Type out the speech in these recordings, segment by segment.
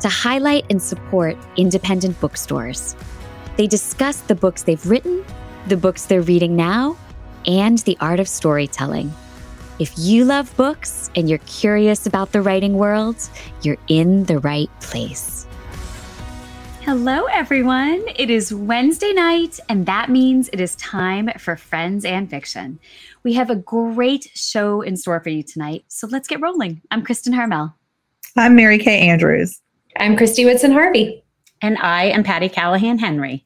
to highlight and support independent bookstores. They discuss the books they've written, the books they're reading now, and the art of storytelling. If you love books and you're curious about the writing world, you're in the right place. Hello, everyone. It is Wednesday night, and that means it is time for Friends and Fiction. We have a great show in store for you tonight, so let's get rolling. I'm Kristen Harmel. I'm Mary Kay Andrews. I'm Christy Woodson Harvey. And I am Patty Callahan Henry.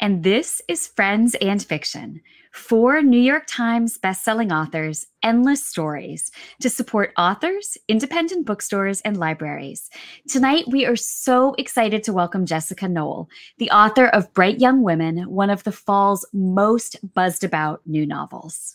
And this is Friends and Fiction, 4 New York Times bestselling authors, endless stories to support authors, independent bookstores, and libraries. Tonight, we are so excited to welcome Jessica Knoll, the author of Bright Young Women, one of the fall's most buzzed about new novels.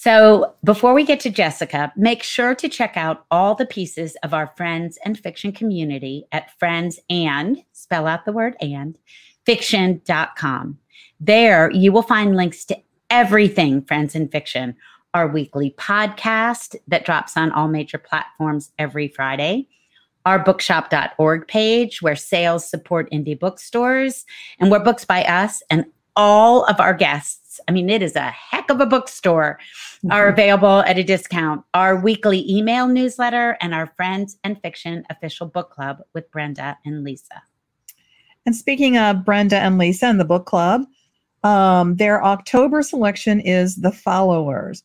So before we get to Jessica, make sure to check out all the pieces of our Friends and Fiction community at friends and, spell out the word and, fiction.com. There you will find links to everything Friends and Fiction, our weekly podcast that drops on all major platforms every Friday, our bookshop.org page where sales support indie bookstores and where books by us and all of our guests, I mean, it is a heck of a bookstore, are available at a discount. Our weekly email newsletter and our Friends and Fiction official book club with Brenda and Lisa. And speaking of Brenda and Lisa and the book club, their October selection is The Followers.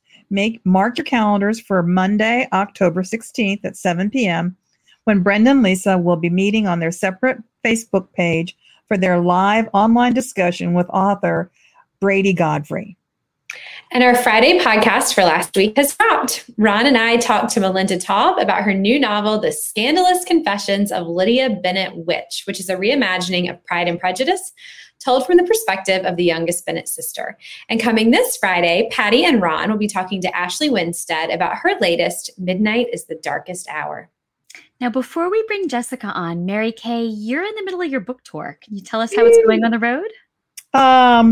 Mark your calendars for Monday, October 16th at 7 p.m. when Brenda and Lisa will be meeting on their separate Facebook page for their live online discussion with author Brady Godfrey. And our Friday podcast for last week has stopped. Ron and I talked to Melinda Taub about her new novel, The Scandalous Confessions of Lydia Bennett Witch, which is a reimagining of Pride and Prejudice, told from the perspective of the youngest Bennett sister. And coming this Friday, Patty and Ron will be talking to Ashley Winstead about her latest, Midnight is the Darkest Hour. Now, before we bring Jessica on, Mary Kay, you're in the middle of your book tour. Can you tell us how it's going on the road?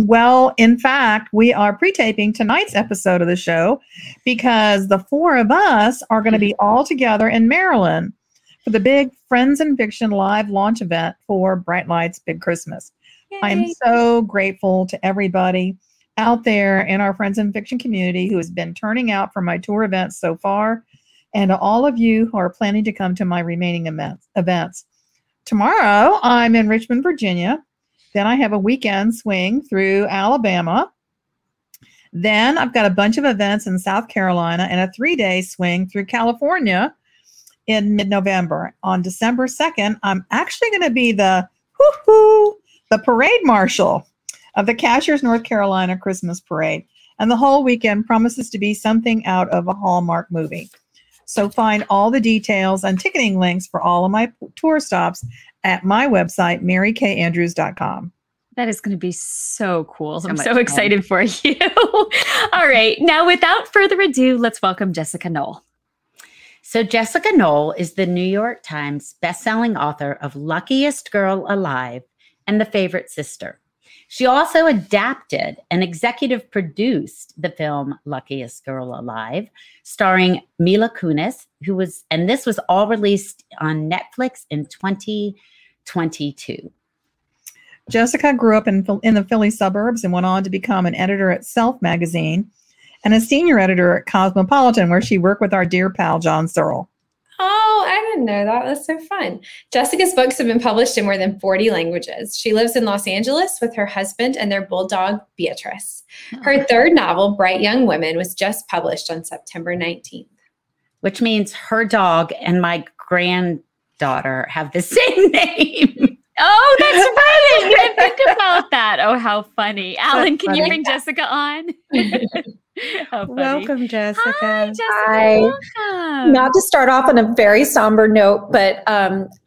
Well, in fact, we are pre-taping tonight's episode of the show because the 4 of us are going to be all together in Maryland for the big Friends and Fiction live launch event for Bright Lights Big Christmas. Yay. I am so grateful to everybody out there in our Friends and Fiction community who has been turning out for my tour events so far, and to all of you who are planning to come to my remaining events. Tomorrow, I'm in Richmond, Virginia. Then I have a weekend swing through Alabama. Then I've got a bunch of events in South Carolina and a 3-day swing through California in mid-November. On December 2nd, I'm actually going to be the parade marshal of the Cashiers North Carolina Christmas Parade. And the whole weekend promises to be something out of a Hallmark movie. So find all the details and ticketing links for all of my tour stops at my website, MaryKayAndrews.com. That is going to be so cool. So I'm so excited for you. All right. Now, without further ado, let's welcome Jessica Knoll. So Jessica Knoll is the New York Times bestselling author of Luckiest Girl Alive and The Favorite Sister. She also adapted and executive produced the film Luckiest Girl Alive, starring Mila Kunis, and this was all released on Netflix in 2022. Jessica grew up in the Philly suburbs and went on to become an editor at Self Magazine and a senior editor at Cosmopolitan, where she worked with our dear pal, John Searle. Oh, I didn't know that. That's so fun. Jessica's books have been published in more than 40 languages. She lives in Los Angeles with her husband and their bulldog, Beatrice. Her 3rd novel, Bright Young Women, was just published on September 19th. Which means her dog and my granddaughter have the same name. Oh, that's right. I didn't think about that. Oh, how funny. Alan, can you bring Jessica on? Welcome, Jessica. Hi, Jessica. Welcome. Not to start off on a very somber note, but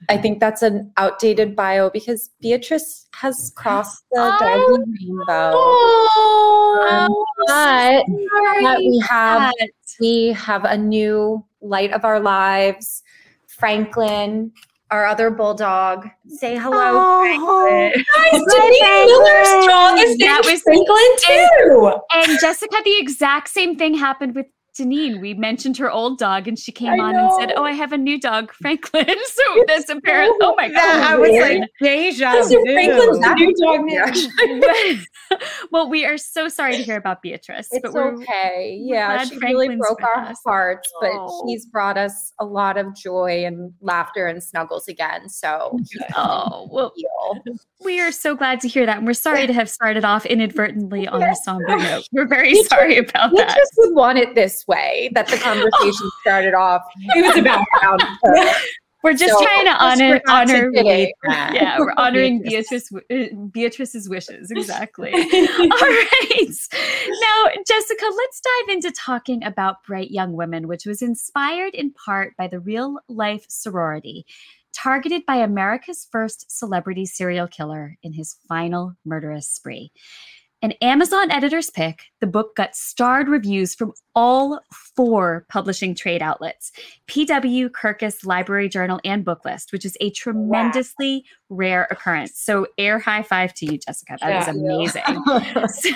I think that's an outdated bio because Beatrice has crossed the diagonal rainbow. But we have a new light of our lives, Franklin, our other bulldog. Say hello, Franklin. Guys, Denise Miller's dog is named Franklin, too. And Jessica, the exact same thing happened with Denise. We mentioned her old dog, and she came on and said, "Oh, I have a new dog, Franklin." So that's apparent. Oh my god! I was like, "Deja vu." Franklin's a new dog now. Well, we are so sorry to hear about Beatrice. It's but we're okay. Yeah, she really broke our hearts, but she's brought us a lot of joy and laughter and snuggles again. So, we are so glad to hear that, and we're sorry to have started off inadvertently on a somber note. We're very sorry about that. Beatrice would want it this way that the conversation started off. It was about we're just trying to honor we're honoring Beatrice's wishes. Exactly. All right. Now, Jessica, let's dive into talking about Bright Young Women, which was inspired in part by the real life sorority targeted by America's first celebrity serial killer in his final murderous spree. An Amazon editor's pick, the book got starred reviews from all four publishing trade outlets, PW, Kirkus, Library Journal, and Booklist, which is a tremendously rare occurrence. So air high five to you, Jessica. That is amazing. So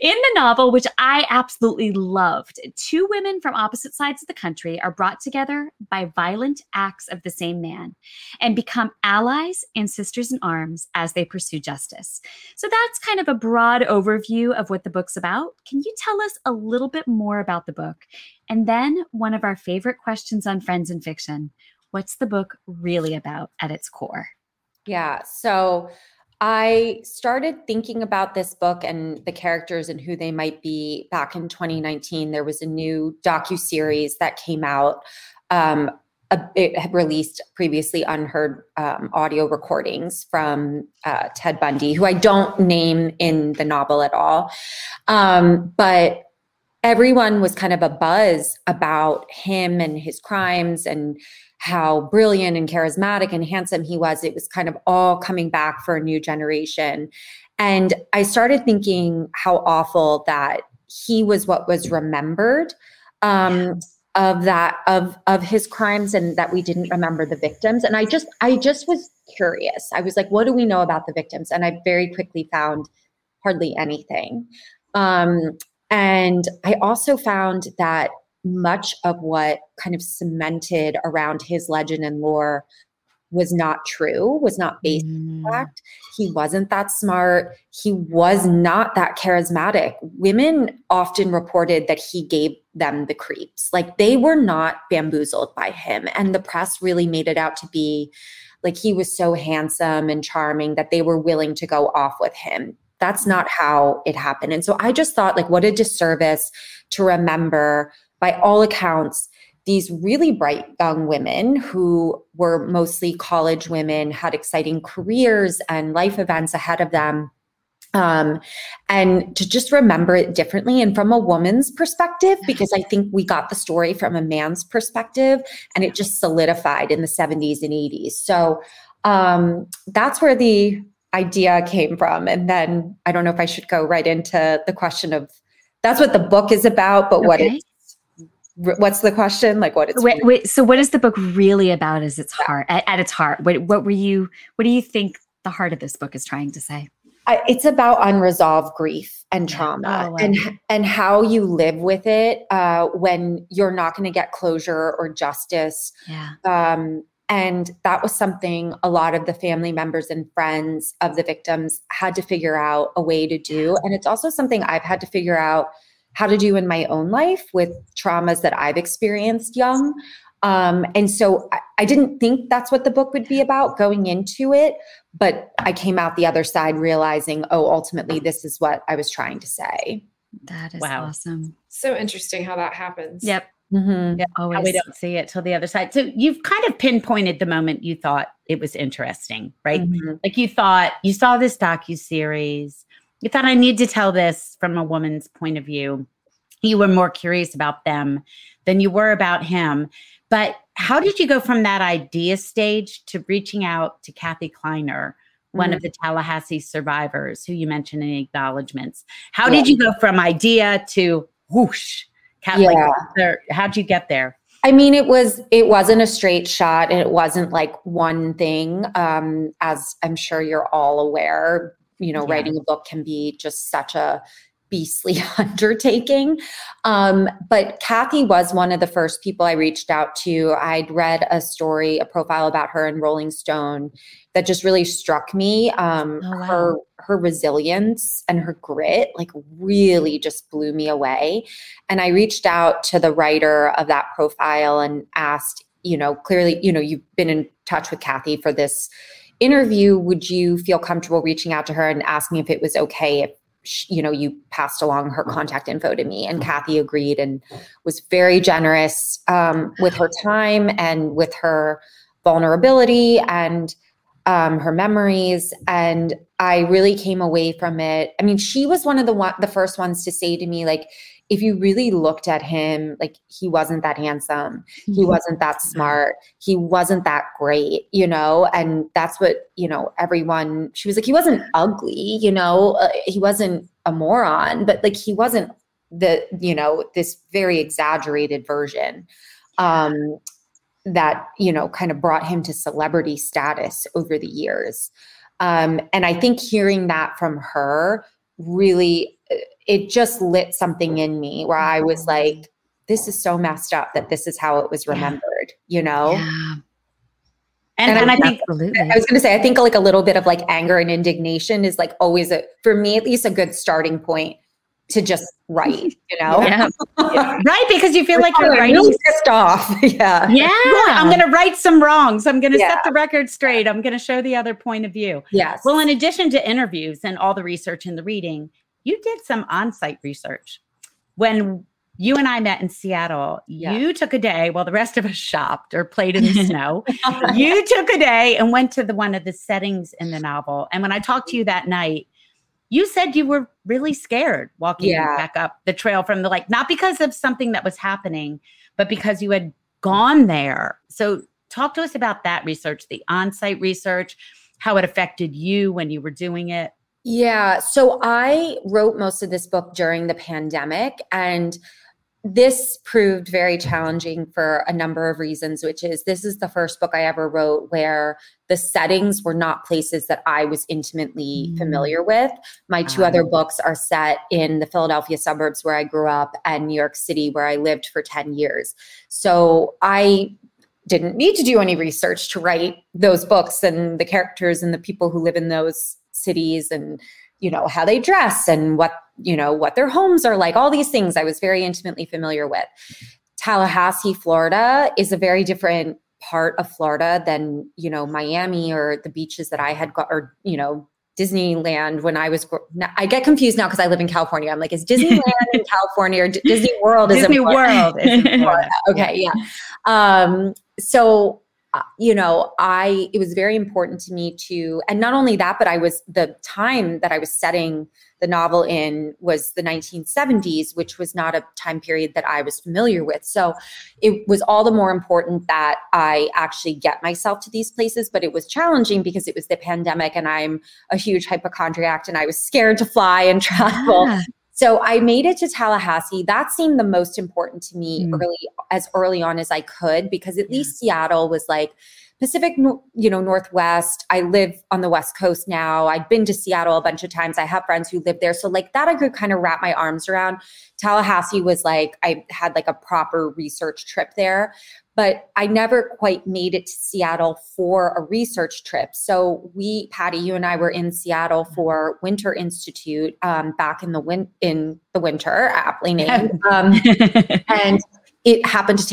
in the novel, which I absolutely loved, two women from opposite sides of the country are brought together by violent acts of the same man and become allies and sisters in arms as they pursue justice. So that's kind of a broad overview of what the book's about. Can you tell us a little bit more about the book? And then one of our favorite questions on Friends and Fiction, what's the book really about at its core? Yeah, so I started thinking about this book and the characters and who they might be back in 2019. There was a new docuseries that came out. It had released previously unheard audio recordings from Ted Bundy, who I don't name in the novel at all. But everyone was kind of abuzz about him and his crimes and how brilliant and charismatic and handsome he was. It was kind of all coming back for a new generation. And I started thinking how awful that he was what was remembered. Of his crimes, and that we didn't remember the victims. And I just was curious. I was like, what do we know about the victims? And I very quickly found hardly anything. And I also found that much of what kind of cemented around his legend and lore was not true, was not based on fact. He wasn't that smart. He was not that charismatic. Women often reported that he gave them the creeps. Like, they were not bamboozled by him. And the press really made it out to be like he was so handsome and charming that they were willing to go off with him. That's not how it happened. And so I just thought, like, what a disservice to remember, by all accounts, these really bright young women who were mostly college women, had exciting careers and life events ahead of them. And to just remember it differently and from a woman's perspective, because I think we got the story from a man's perspective and it just solidified in the 70s and 80s. So that's where the idea came from. And then I don't know if I should go right into the question of, that's what the book is about, but what's the question? Like, what it's so what is the book really about is its heart, at its heart? What do you think the heart of this book is trying to say? It's about unresolved grief and trauma and how you live with it when you're not going to get closure or justice. And that was something a lot of the family members and friends of the victims had to figure out a way to do. And it's also something I've had to figure out how to do in my own life with traumas that I've experienced young. And so I didn't think that's what the book would be about going into it, but I came out the other side realizing, ultimately this is what I was trying to say. That is awesome. So interesting how that happens. Yep. Mm-hmm. Yeah, how we don't see it till the other side. So you've kind of pinpointed the moment you thought it was interesting, right? Mm-hmm. Like, you thought, you saw this docuseries, you thought, I need to tell this from a woman's point of view. You were more curious about them than you were about him. But How did you go from that idea stage to reaching out to Kathy Kleiner, one of the Tallahassee survivors who you mentioned in acknowledgments? How did you go from idea to whoosh? How'd you get there? I mean, it wasn't a straight shot, and it wasn't like one thing. As I'm sure you're all aware, you know, writing a book can be just such a beastly undertaking. But Kathy was one of the first people I reached out to. I'd read a story, a profile about her in Rolling Stone that just really struck me. Her resilience and her grit, like, really just blew me away. And I reached out to the writer of that profile and asked, you know, clearly, you know, you've been in touch with Kathy for this interview. Would you feel comfortable reaching out to her and asking if it was okay if, you know, you passed along her contact info to me? And Kathy agreed and was very generous with her time and with her vulnerability and her memories. And I really came away from it. I mean, she was one of the first ones to say to me, like, if you really looked at him, like, he wasn't that handsome. He wasn't that smart. He wasn't that great, you know? And that's what, you know, everyone, she was like, he wasn't ugly, you know, he wasn't a moron, but like, he wasn't the, you know, this very exaggerated version that, you know, kind of brought him to celebrity status over the years. And I think hearing that from her really, it just lit something in me where I was like, this is so messed up that this is how it was remembered, you know? Yeah. And I think, absolutely. I was going to say, I think like a little bit of like anger and indignation is like always for me, at least, a good starting point to just write, you know? Yeah. Right. Because you feel like you're writing. Really pissed off. Yeah. Yeah. I'm going to right some wrongs. I'm going to set the record straight. I'm going to show the other point of view. Yes. Well, in addition to interviews and all the research and the reading, you did some on-site research. When you and I met in Seattle, you took a day while the rest of us shopped or played in the snow. You took a day and went to one of the settings in the novel. And when I talked to you that night, you said you were really scared walking back up the trail from the lake, not because of something that was happening, but because you had gone there. So talk to us about that research, the on-site research, how it affected you when you were doing it. Yeah. So I wrote most of this book during the pandemic, and this proved very challenging for a number of reasons, which is this is the first book I ever wrote where the settings were not places that I was intimately familiar with. My two other books are set in the Philadelphia suburbs where I grew up and New York City where I lived for 10 years. So I didn't need to do any research to write those books and the characters and the people who live in those cities and, you know, how they dress and what, you know, what their homes are like, all these things I was very intimately familiar with. Tallahassee, Florida is a very different part of Florida than, you know, Miami or the beaches that I had got, or, you know, Disneyland when I was, I get confused now because I live in California. I'm like, is Disneyland in California or Disney World? Disney World is in Florida. Okay. Yeah. So, you know, it was very important to me to, and not only that, but the time that I was setting the novel in was the 1970s, which was not a time period that I was familiar with. So it was all the more important that I actually get myself to these places, but it was challenging because it was the pandemic and I'm a huge hypochondriac and I was scared to fly and travel. Yeah. So I made it to Tallahassee. That seemed the most important to me early on as I could, because at least Seattle was like Pacific, you know, Northwest. I live on the West Coast now. I'd been to Seattle a bunch of times. I have friends who live there. So like that I could kind of wrap my arms around. Tallahassee was like, I had like a proper research trip there, but I never quite made it to Seattle for a research trip. So we, Patty, you and I were in Seattle for Winter Institute back in the winter, aptly named. And it happened to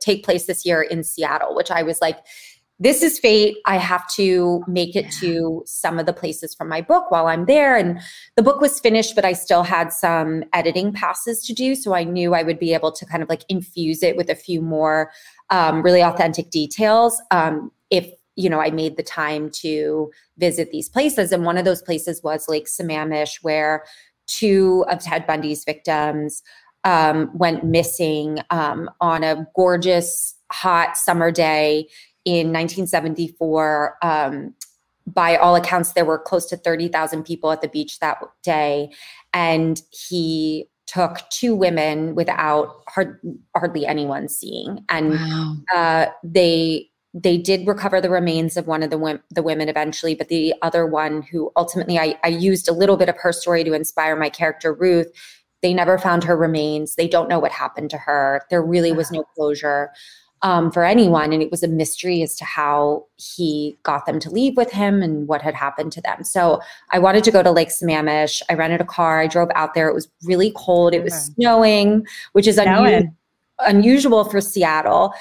take place this year in Seattle, which I was like, this is fate. I have to make it to some of the places from my book while I'm there. And the book was finished, but I still had some editing passes to do. So I knew I would be able to kind of like infuse it with a few more really authentic details if, you know, I made the time to visit these places. And one of those places was Lake Sammamish, where two of Ted Bundy's victims went missing on a gorgeous, hot summer day in 1974. By all accounts, there were close to 30,000 people at the beach that day. And he took two women without hardly anyone seeing. And wow. They did recover the remains of one of the women eventually, but the other one, who ultimately I used a little bit of her story to inspire my character, Ruth, they never found her remains. They don't know what happened to her. There really was no closure for anyone. And it was a mystery as to how he got them to leave with him and what had happened to them. So I wanted to go to Lake Sammamish. I rented a car. I drove out there. It was really cold. It was snowing, which is unusual for Seattle.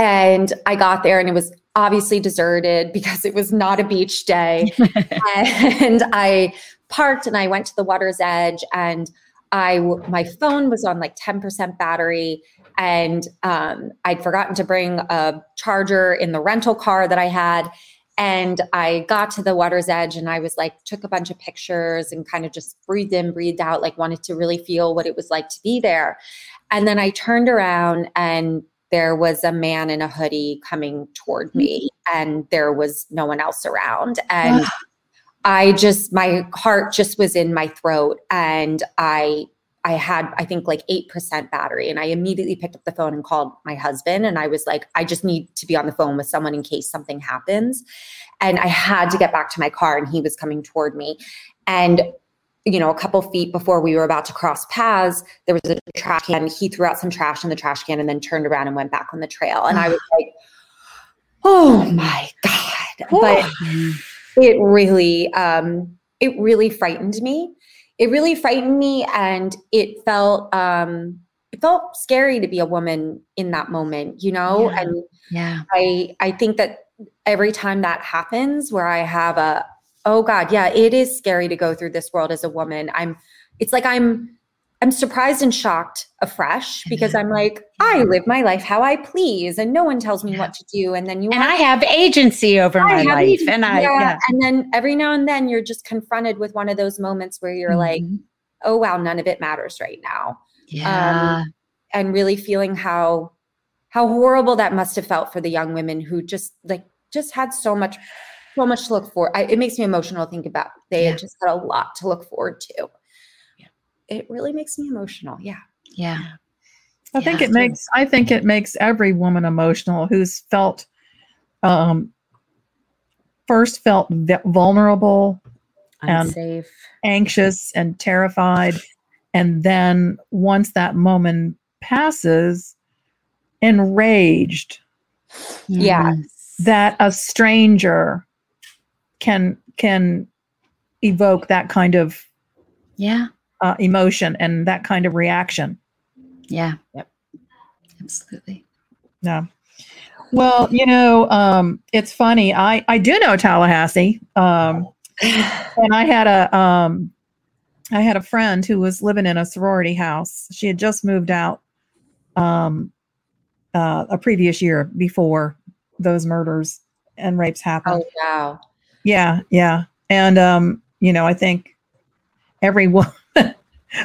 And I got there and it was obviously deserted because it was not a beach day. And I parked and I went to the water's edge, and my phone was on like 10% battery, and I'd forgotten to bring a charger in the rental car that I had. And I got to the water's edge and I was like, took a bunch of pictures and kind of just breathed in, breathed out, like wanted to really feel what it was like to be there. And then I turned around and there was a man in a hoodie coming toward me, and there was no one else around. And my heart just was in my throat, and I had, I think, like 8% battery, and I immediately picked up the phone and called my husband. And I was like, I just need to be on the phone with someone in case something happens. And I had to get back to my car, and he was coming toward me. And a couple feet before we were about to cross paths, there was a trash can. He threw out some trash in the trash can and then turned around and went back on the trail. And I was like, oh my God. But it really frightened me. It really frightened me. And it felt scary to be a woman in that moment, Yeah. And I think that every time that happens where I have oh God, yeah, it is scary to go through this world as a woman. I'm surprised and shocked afresh, because I'm like, I live my life how I please, and no one tells me what to do. And then I have agency over my life. And then every now and then you're just confronted with one of those moments where you're like, oh wow, none of it matters right now. Yeah. And really feeling how horrible that must have felt for the young women who just had so much to look for. It makes me emotional to think about. They had just had a lot to look forward to. It really makes me emotional. Yeah. Yeah. I think it makes every woman emotional who's felt vulnerable, unsafe, anxious and terrified. And then once that moment passes, enraged. Yeah. That a stranger can evoke that kind of emotion and that kind of reaction. Yeah. Yep. Absolutely. Yeah. Well, it's funny. I do know Tallahassee. And I had a friend who was living in a sorority house. She had just moved out a previous year before those murders and rapes happened. Oh, wow. Yeah. Yeah. And, I think every woman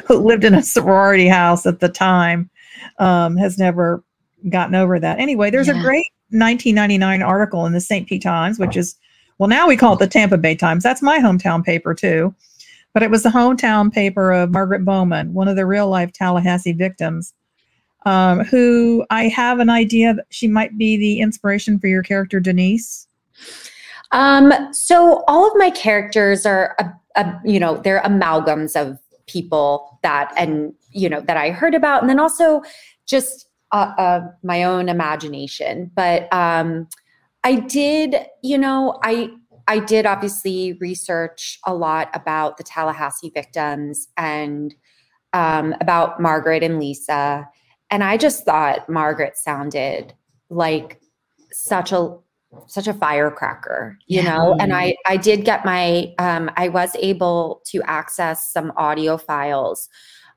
who lived in a sorority house at the time has never gotten over that. Anyway, there's a great 1999 article in the St. Pete Times, which is, well, now we call it the Tampa Bay Times. That's my hometown paper too. But it was the hometown paper of Margaret Bowman, one of the real life Tallahassee victims, who I have an idea that she might be the inspiration for your character, Denise. So all of my characters are, they're amalgams of people that I heard about, and then also just my own imagination. But I did obviously research a lot about the Tallahassee victims and about Margaret and Lisa. And I just thought Margaret sounded like such a firecracker, you know? And I did get I was able to access some audio files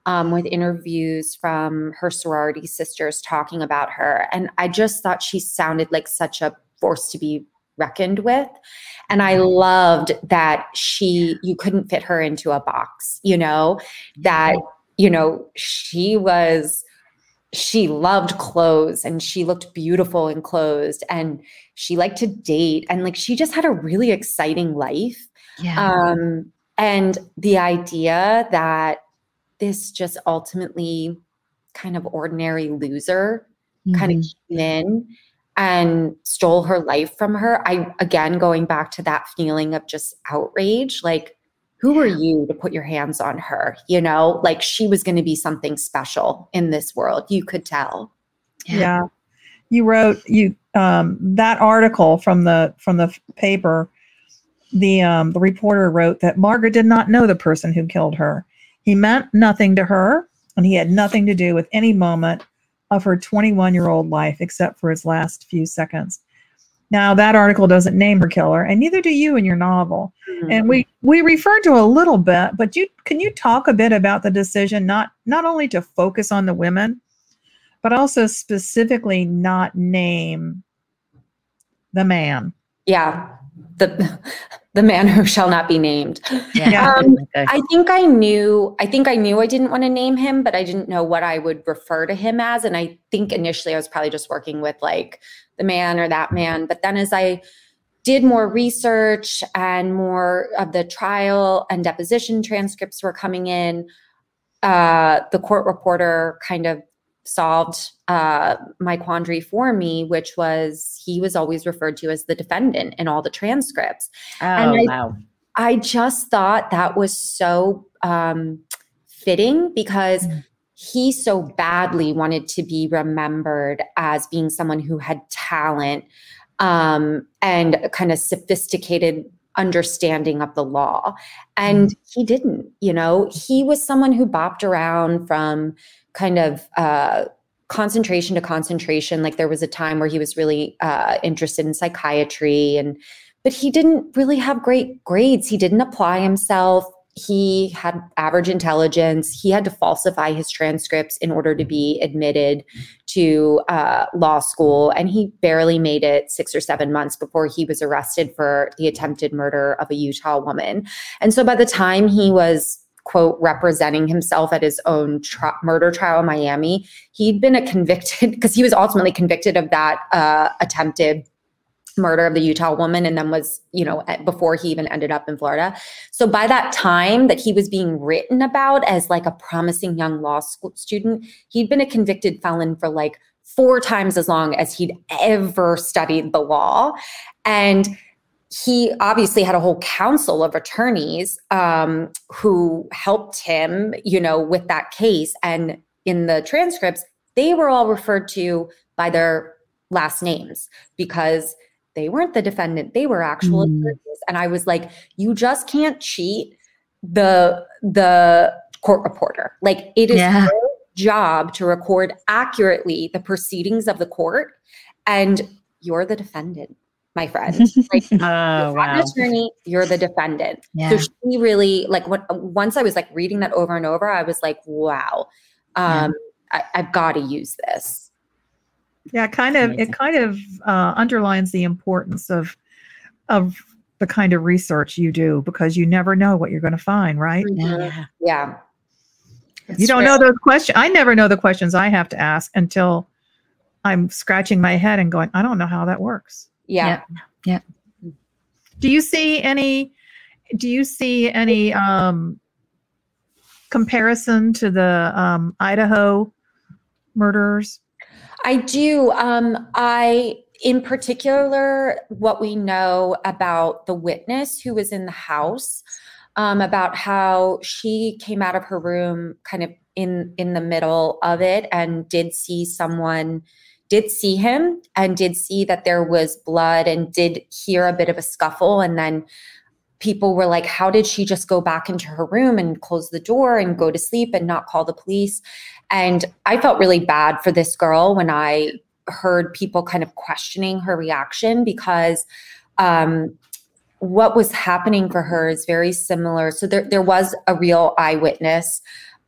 with interviews from her sorority sisters talking about her. And I just thought she sounded like such a force to be reckoned with. And I loved that you couldn't fit her into a box, that you know, she loved clothes and she looked beautiful in clothes and she liked to date. And like, she just had a really exciting life. Yeah. And the idea that this just ultimately kind of ordinary loser kind of came in and stole her life from her. I, again, going back to that feeling of just outrage, like, who are you to put your hands on her? You know, like she was going to be something special in this world. You could tell. Yeah. You wrote, that article from the paper, the reporter wrote that Margaret did not know the person who killed her. He meant nothing to her, and he had nothing to do with any moment of her 21-year-old life except for his last few seconds. Now, that article doesn't name her killer, and neither do you in your novel. Mm-hmm. And we refer to a little bit, but can you talk a bit about the decision not only to focus on the women, but also specifically not name the man? Yeah, the man who shall not be named. Yeah. I think I knew I didn't want to name him, but I didn't know what I would refer to him as. And I think initially I was probably just working with like the man or that man. But then as I did more research and more of the trial and deposition transcripts were coming in, the court reporter kind of solved my quandary for me, which was he was always referred to as the defendant in all the transcripts. Oh, and wow. I just thought that was so fitting because he so badly wanted to be remembered as being someone who had talent and a kind of sophisticated understanding of the law. And he didn't, you know, he was someone who bopped around from kind of concentration to concentration. Like there was a time where he was really interested in psychiatry, but he didn't really have great grades. He didn't apply himself. He had average intelligence. He had to falsify his transcripts in order to be admitted to law school. And he barely made it 6 or 7 months before he was arrested for the attempted murder of a Utah woman. And so by the time he was, quote, representing himself at his own murder trial in Miami, he'd been ultimately convicted of that attempted murder of the Utah woman, and then was, you know, before he even ended up in Florida. So by that time that he was being written about as like a promising young law school student, he'd been a convicted felon for like 4 times as long as he'd ever studied the law. And he obviously had a whole council of attorneys who helped him, you know, with that case. And in the transcripts, they were all referred to by their last names because they weren't the defendant. They were actual attorneys. And I was like, you just can't cheat the court reporter. Like it is their job to record accurately the proceedings of the court. And you're the defendant, my friend. Like, you're an attorney, you're the defendant. Yeah. So she really, like, once I was like reading that over and over, I was like, wow, I've got to use this. Yeah, it kind of underlines the importance of the kind of research you do, because you never know what you're going to find, right? Yeah. Yeah. You don't know those questions. I never know the questions I have to ask until I'm scratching my head and going, I don't know how that works. Yeah. Yeah. Yeah. Do you see any comparison to the Idaho murders? I do. In particular, what we know about the witness who was in the house, about how she came out of her room kind of in the middle of it and did see him and did see that there was blood and did hear a bit of a scuffle. And then people were like, how did she just go back into her room and close the door and go to sleep and not call the police? And I felt really bad for this girl when I heard people kind of questioning her reaction, because what was happening for her is very similar. So there was a real eyewitness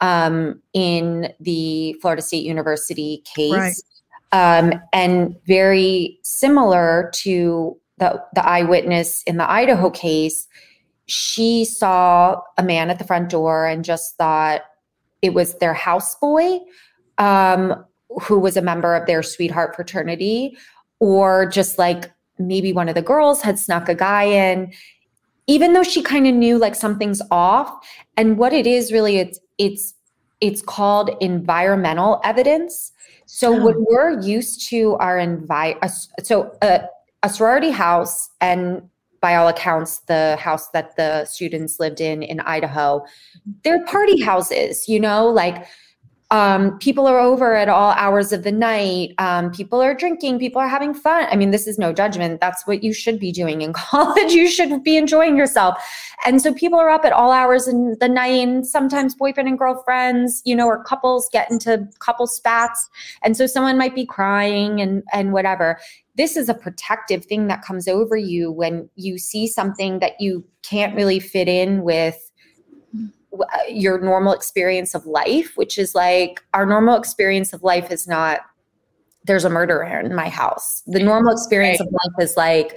in the Florida State University case. Right. And very similar to the eyewitness in the Idaho case, she saw a man at the front door and just thought, it was their houseboy who was a member of their sweetheart fraternity, or just like maybe one of the girls had snuck a guy in, even though she kind of knew like something's off. And what it is really, it's called environmental evidence. So when we're used to our a sorority house, and by all accounts, the house that the students lived in Idaho, they're party houses, you know, like people are over at all hours of the night. People are drinking, people are having fun. I mean, this is no judgment. That's what you should be doing in college. You should be enjoying yourself. And so people are up at all hours in the night, and sometimes boyfriend and girlfriends, you know, or couples get into couple spats. And so someone might be crying and whatever. This is a protective thing that comes over you when you see something that you can't really fit in with your normal experience of life, which is like our normal experience of life is not, there's a murderer in my house. The normal experience of life is like,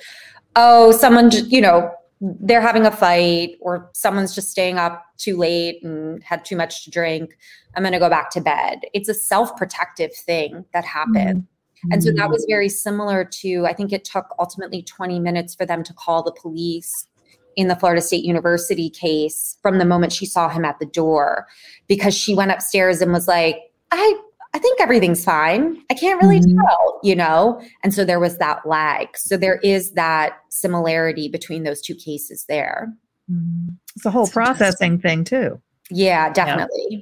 oh, someone, you know, they're having a fight, or someone's just staying up too late and had too much to drink. I'm going to go back to bed. It's a self-protective thing that happens. Mm-hmm. And so that was very similar to, I think it took ultimately 20 minutes for them to call the police in the Florida State University case from the moment she saw him at the door, because she went upstairs and was like, I think everything's fine. I can't really tell, you know? And so there was that lag. So there is that similarity between those two cases there. Mm-hmm. It's a whole processing thing too. Yeah, definitely. Yeah.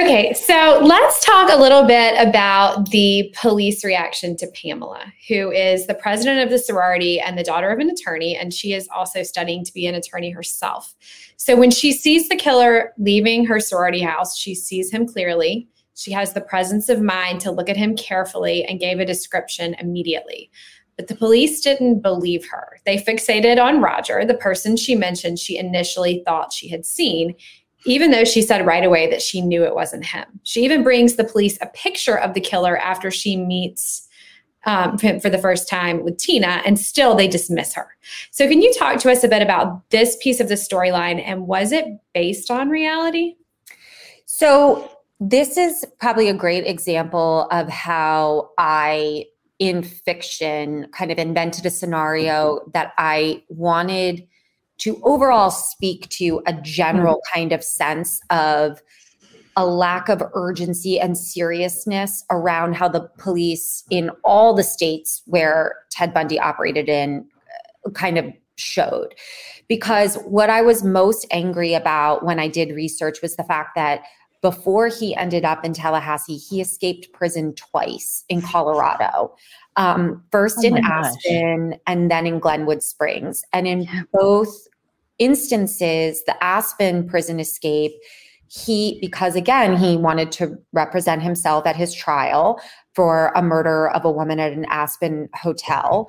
Okay, so let's talk a little bit about the police reaction to Pamela, who is the president of the sorority and the daughter of an attorney, and she is also studying to be an attorney herself. So when she sees the killer leaving her sorority house, she sees him clearly. She has the presence of mind to look at him carefully and gave a description immediately. But the police didn't believe her. They fixated on Roger, the person she mentioned she initially thought she had seen, even though she said right away that she knew it wasn't him. She even brings the police a picture of the killer after she meets him for the first time with Tina, and still they dismiss her. So can you talk to us a bit about this piece of the storyline, and was it based on reality? So this is probably a great example of how I, in fiction, kind of invented a scenario that I wanted to overall speak to a general kind of sense of a lack of urgency and seriousness around how the police in all the states where Ted Bundy operated in kind of showed. Because what I was most angry about when I did research was the fact that before he ended up in Tallahassee, he escaped prison twice in Colorado. First in Aspen and then in Glenwood Springs. And in both instances, the Aspen prison escape, because again, he wanted to represent himself at his trial for a murder of a woman at an Aspen hotel.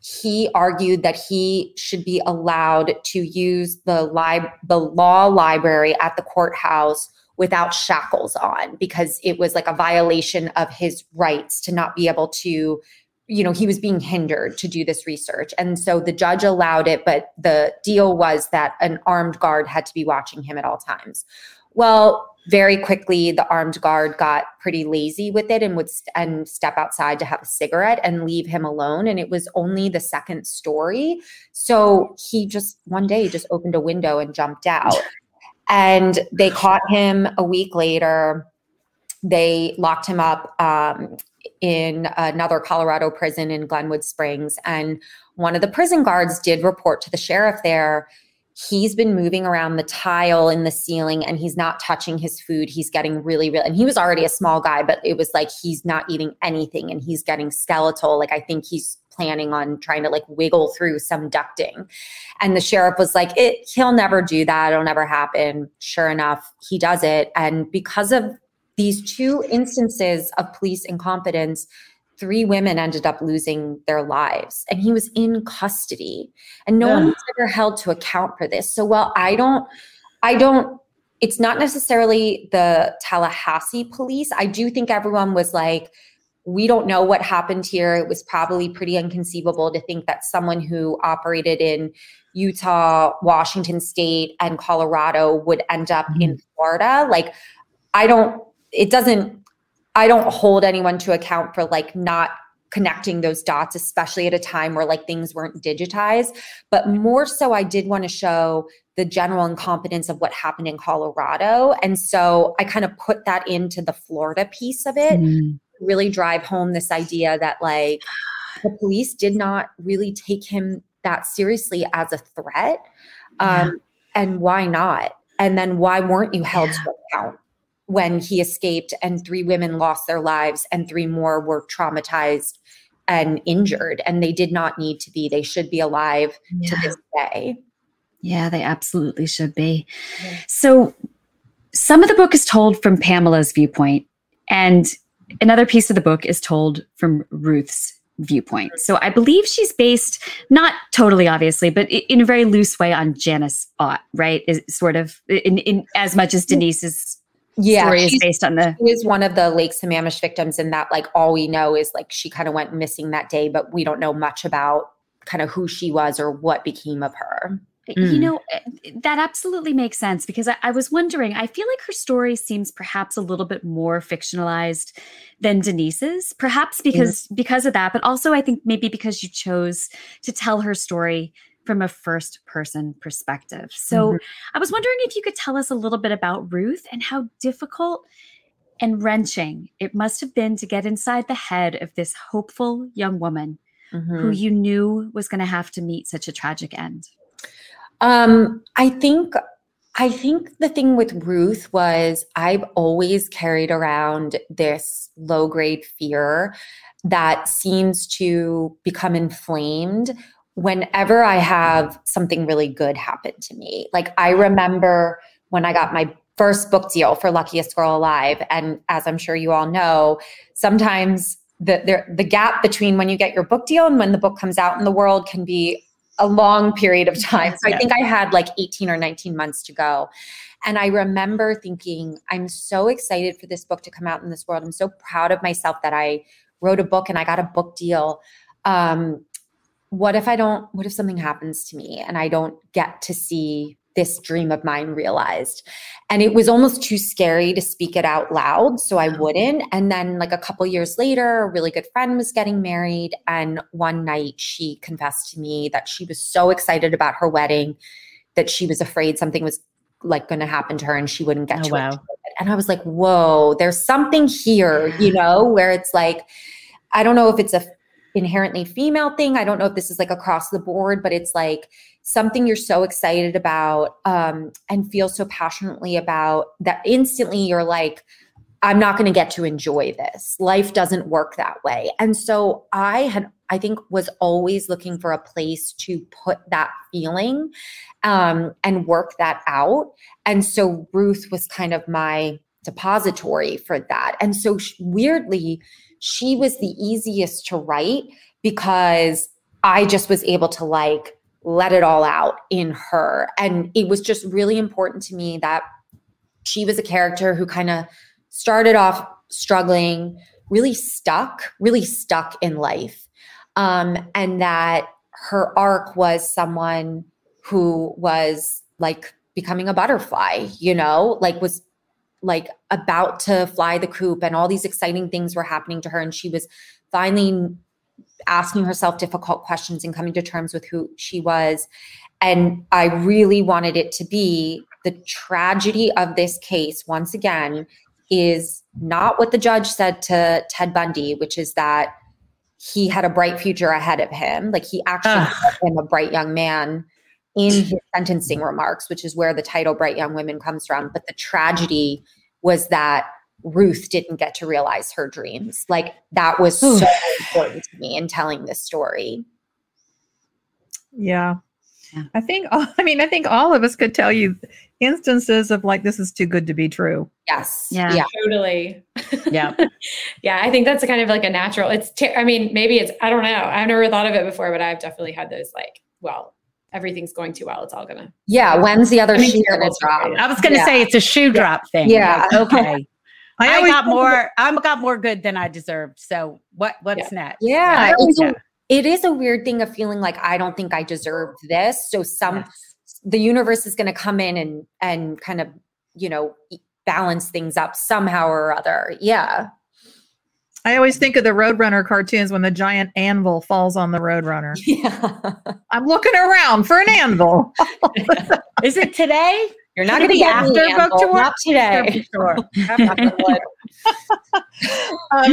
He argued that he should be allowed to use the law library at the courthouse without shackles on, because it was like a violation of his rights to not be able to, you know, he was being hindered to do this research. And so the judge allowed it, but the deal was that an armed guard had to be watching him at all times. Well, very quickly, the armed guard got pretty lazy with it and would step outside to have a cigarette and leave him alone. And it was only the second story. So he just one day just opened a window and jumped out. And they caught him a week later. They locked him up in another Colorado prison in Glenwood Springs. And one of the prison guards did report to the sheriff there, he's been moving around the tile in the ceiling and he's not touching his food. He's getting really, and he was already a small guy, but it was like, he's not eating anything and he's getting skeletal. Like, I think he's planning on trying to like wiggle through some ducting. And the sheriff was like, he'll never do that. It'll never happen. Sure enough, he does it. And because of these two instances of police incompetence, 3 women ended up losing their lives, and he was in custody, and no one was ever held to account for this. So while I don't, it's not necessarily the Tallahassee police, I do think everyone was like, we don't know what happened here. It was probably pretty inconceivable to think that someone who operated in Utah, Washington State, and Colorado would end up in Florida. Like, I don't hold anyone to account for like not connecting those dots, especially at a time where like things weren't digitized. But more so, I did want to show the general incompetence of what happened in Colorado. And so I kind of put that into the Florida piece of it. Really drive home this idea that like the police did not really take him that seriously as a threat. And why not? And then why weren't you held to account when he escaped and 3 women lost their lives and 3 more were traumatized and injured? And they did not need to be. They should be alive to this day. Yeah, they absolutely should be. So some of the book is told from Pamela's viewpoint, and another piece of the book is told from Ruth's viewpoint. So I believe she's based, not totally obviously, but in a very loose way on Janice Ott, right? Is sort of in as much as Denise's story is based on the... She is one of the Lake Sammamish victims, and that like all we know is like she kind of went missing that day, but we don't know much about kind of who she was or what became of her. You know, that absolutely makes sense, because I was wondering, I feel like her story seems perhaps a little bit more fictionalized than Denise's, perhaps because of that, but also I think maybe because you chose to tell her story from a first person perspective. So I was wondering if you could tell us a little bit about Ruth and how difficult and wrenching it must have been to get inside the head of this hopeful young woman who you knew was going to have to meet such a tragic end. I think the thing with Ruth was I've always carried around this low-grade fear that seems to become inflamed whenever I have something really good happen to me. Like, I remember when I got my first book deal for Luckiest Girl Alive, and as I'm sure you all know, sometimes the gap between when you get your book deal and when the book comes out in the world can be a long period of time. So I think I had like 18 or 19 months to go. And I remember thinking, I'm so excited for this book to come out in this world. I'm so proud of myself that I wrote a book and I got a book deal. What if something happens to me and I don't get to see this dream of mine realized? And it was almost too scary to speak it out loud, so I wouldn't. And then like a couple years later, a really good friend was getting married, and one night she confessed to me that she was so excited about her wedding that she was afraid something was like going to happen to her and she wouldn't get to it. And I was like, whoa, there's something here, you know, where it's like, I don't know if it's a inherently female thing. I don't know if this is like across the board, but it's like something you're so excited about and feel so passionately about that instantly you're like, I'm not going to get to enjoy this. Life doesn't work that way. And so I think was always looking for a place to put that feeling and work that out. And so Ruth was kind of my depository for that. And so weirdly, she was the easiest to write because I just was able to like let it all out in her. And it was just really important to me that she was a character who kind of started off struggling, really stuck in life. And that her arc was someone who was like becoming a butterfly, you know, like was like about to fly the coop, and all these exciting things were happening to her. And she was finally asking herself difficult questions and coming to terms with who she was. And I really wanted it to be the tragedy of this case. Once again, is not what the judge said to Ted Bundy, which is that he had a bright future ahead of him. Like, he actually called him a bright young man in his sentencing remarks, which is where the title Bright Young Women comes from. But the tragedy was that Ruth didn't get to realize her dreams. Like, that was so important to me in telling this story. Yeah. I think all of us could tell you instances of like, this is too good to be true. Yes. Yeah. Totally. Yeah. Yeah. I think that's kind of like a natural, I don't know. I've never thought of it before, but I've definitely had those like, well, everything's going too well. It's all going to. Yeah. When's the other shoe going to drop? I was going to say it's a shoe drop thing. Yeah. Like, okay. I got more good than I deserved. So what's next? Yeah. It is a weird thing of feeling like, I don't think I deserved this. So the universe is going to come in and kind of, you know, balance things up somehow or other. Yeah. I always think of the Roadrunner cartoons when the giant anvil falls on the Roadrunner. Yeah. I'm looking around for an anvil. Is it today? You're not going to be after book tour? Not today.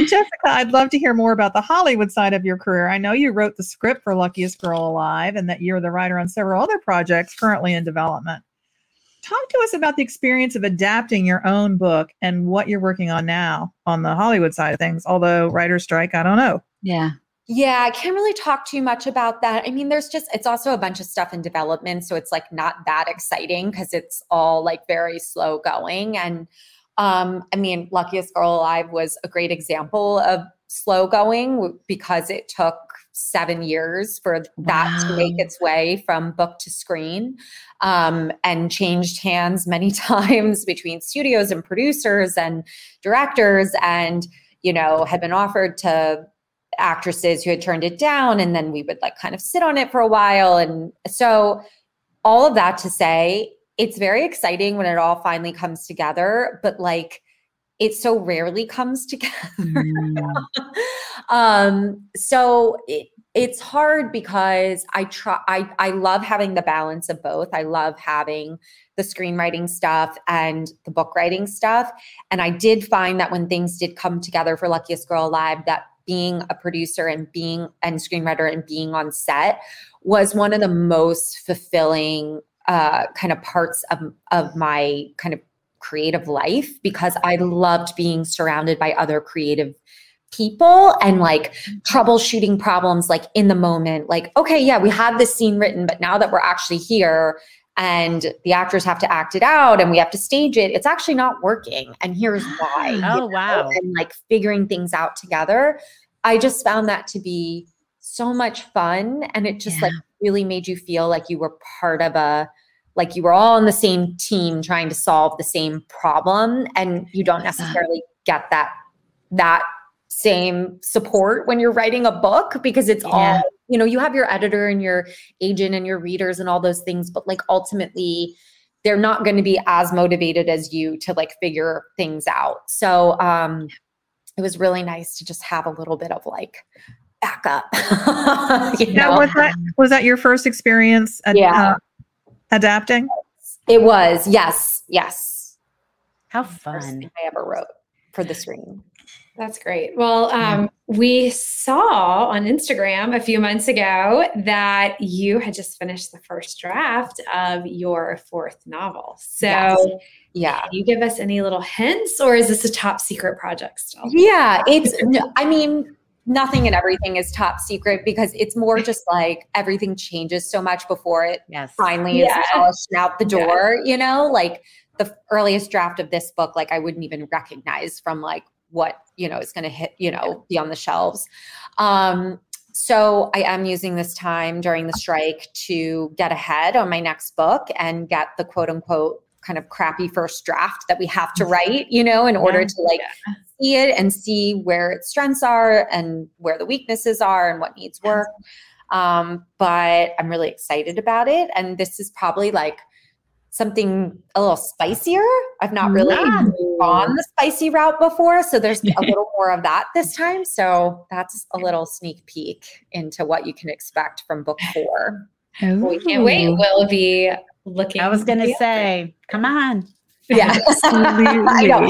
Jessica, I'd love to hear more about the Hollywood side of your career. I know you wrote the script for Luckiest Girl Alive and that you're the writer on several other projects currently in development. Talk to us about the experience of adapting your own book and what you're working on now on the Hollywood side of things. Although writer's strike, I don't know. Yeah, I can't really talk too much about that. I mean, it's also a bunch of stuff in development. So it's like not that exciting because it's all like very slow going. And I mean, Luckiest Girl Alive was a great example of slow going because it took 7 years for that to make its way from book to screen, and changed hands many times between studios and producers and directors, and, you know, had been offered to actresses who had turned it down, and then we would like kind of sit on it for a while. And so all of that to say, it's very exciting when it all finally comes together, but like it so rarely comes together. So it's hard because I love having the balance of both. I love having the screenwriting stuff and the book writing stuff. And I did find that when things did come together for Luckiest Girl Alive, that being a producer and screenwriter and being on set was one of the most fulfilling kind of parts of my kind of creative life, because I loved being surrounded by other creative people and like troubleshooting problems like in the moment, like, okay, yeah, we have this scene written, but now that we're actually here and the actors have to act it out and we have to stage it, it's actually not working. And here's why. Oh, wow. And like figuring things out together. I just found that to be so much fun. And it just like really made you feel like you were part of like you were all on the same team trying to solve the same problem. And you don't necessarily get that same support when you're writing a book, because it's all, you know, you have your editor and your agent and your readers and all those things, but like ultimately they're not going to be as motivated as you to like figure things out. So it was really nice to just have a little bit of like backup. you know? Was that your first experience adapting? It was. Yes. How fun. First thing I ever wrote for the screen. That's great. Well, we saw on Instagram a few months ago that you had just finished the first draft of your fourth novel. So can you give us any little hints, or is this a top secret project still? Yeah, nothing and everything is top secret, because it's more just like everything changes so much before it finally is polished out the door, you know, like the earliest draft of this book, like I wouldn't even recognize from like what, you know, is going to hit, you know, be on the shelves. So I am using this time during the strike to get ahead on my next book and get the quote unquote kind of crappy first draft that we have to write, you know, in order to like see it and see where its strengths are and where the weaknesses are and what needs work. But I'm really excited about it. And this is probably like something a little spicier. I've not really gone the spicy route before. So there's a little more of that this time. So that's a little sneak peek into what you can expect from book 4. Oh. We can't wait. We'll be looking. I was going to say, come on. Yeah. I know.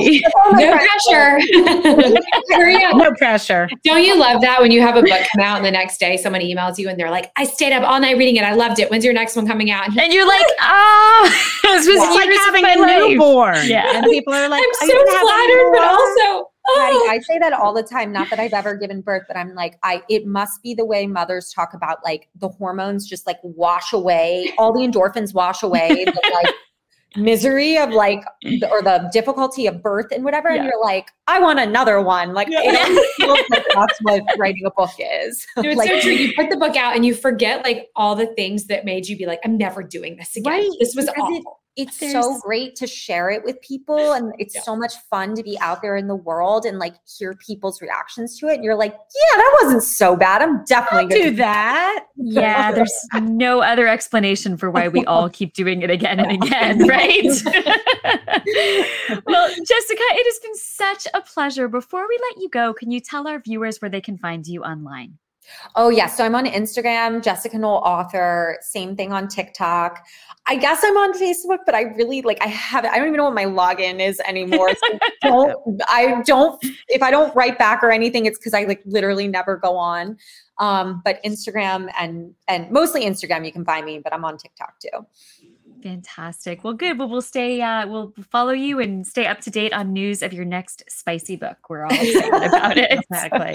No pressure. Hurry up. No pressure. Don't you love that when you have a book come out and the next day someone emails you and they're like, I stayed up all night reading it. I loved it. When's your next one coming out? And you're like, oh, it's like having a newborn. Yeah. And people are like, I'm so flattered, but also. Oh. I say that all the time, not that I've ever given birth, but I'm like, it must be the way mothers talk about like the hormones just like wash away, all the endorphins wash away the like misery of like, or the difficulty of birth and whatever. Yeah. And you're like, I want another one. Like, it feels like that's what writing a book is. No, it's like, so true. You put the book out and you forget like all the things that made you be like, I'm never doing this again. Right? This was awful. it's so great to share it with people. And it's so much fun to be out there in the world and like hear people's reactions to it. And you're like, yeah, that wasn't so bad. I'm definitely going to do that. Yeah. There's no other explanation for why we all keep doing it again and again. Right. Well, Jessica, it has been such a pleasure. Before we let you go, can you tell our viewers where they can find you online? Oh, yeah. So I'm on Instagram, Jessica Knoll Author, same thing on TikTok. I guess I'm on Facebook, but I really like, I don't even know what my login is anymore. So if I don't write back or anything, it's because I like literally never go on. But Instagram and mostly Instagram, you can find me, but I'm on TikTok too. Fantastic. Well, good. Well, we'll follow you and stay up to date on news of your next spicy book. We're all excited about it. Exactly.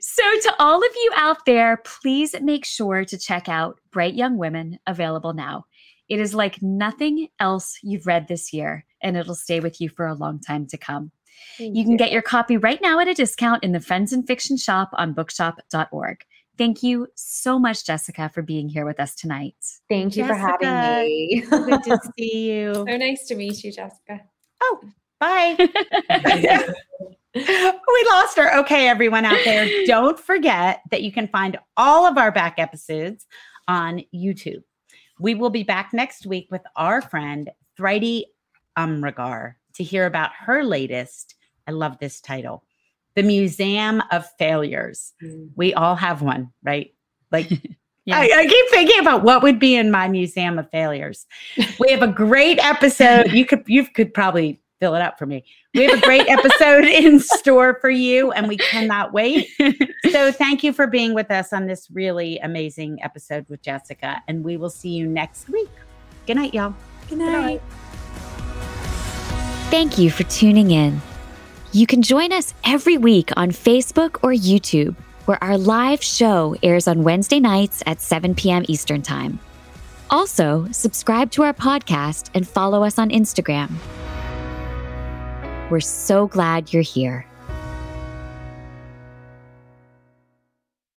So to all of you out there, please make sure to check out Bright Young Women, available now. It is like nothing else you've read this year, and it'll stay with you for a long time to come. You can get your copy right now at a discount in the Friends and Fiction shop on bookshop.org. Thank you so much, Jessica, for being here with us tonight. Thank you, Jessica, for having me. Good to see you. So nice to meet you, Jessica. Oh, bye. We lost her. Okay, everyone out there, don't forget that you can find all of our back episodes on YouTube. We will be back next week with our friend, Thridy Umragar, to hear about her latest, I love this title, The Museum of Failures. We all have one, right? Like, I keep thinking about what would be in my Museum of Failures. We have a great episode. You could probably fill it up for me. We have a great episode in store for you, and we cannot wait. So thank you for being with us on this really amazing episode with Jessica, and we will see you next week. Good night, y'all. Good night. Good night. Thank you for tuning in. You can join us every week on Facebook or YouTube, where our live show airs on Wednesday nights at 7 p.m. Eastern Time. Also, subscribe to our podcast and follow us on Instagram. We're so glad you're here.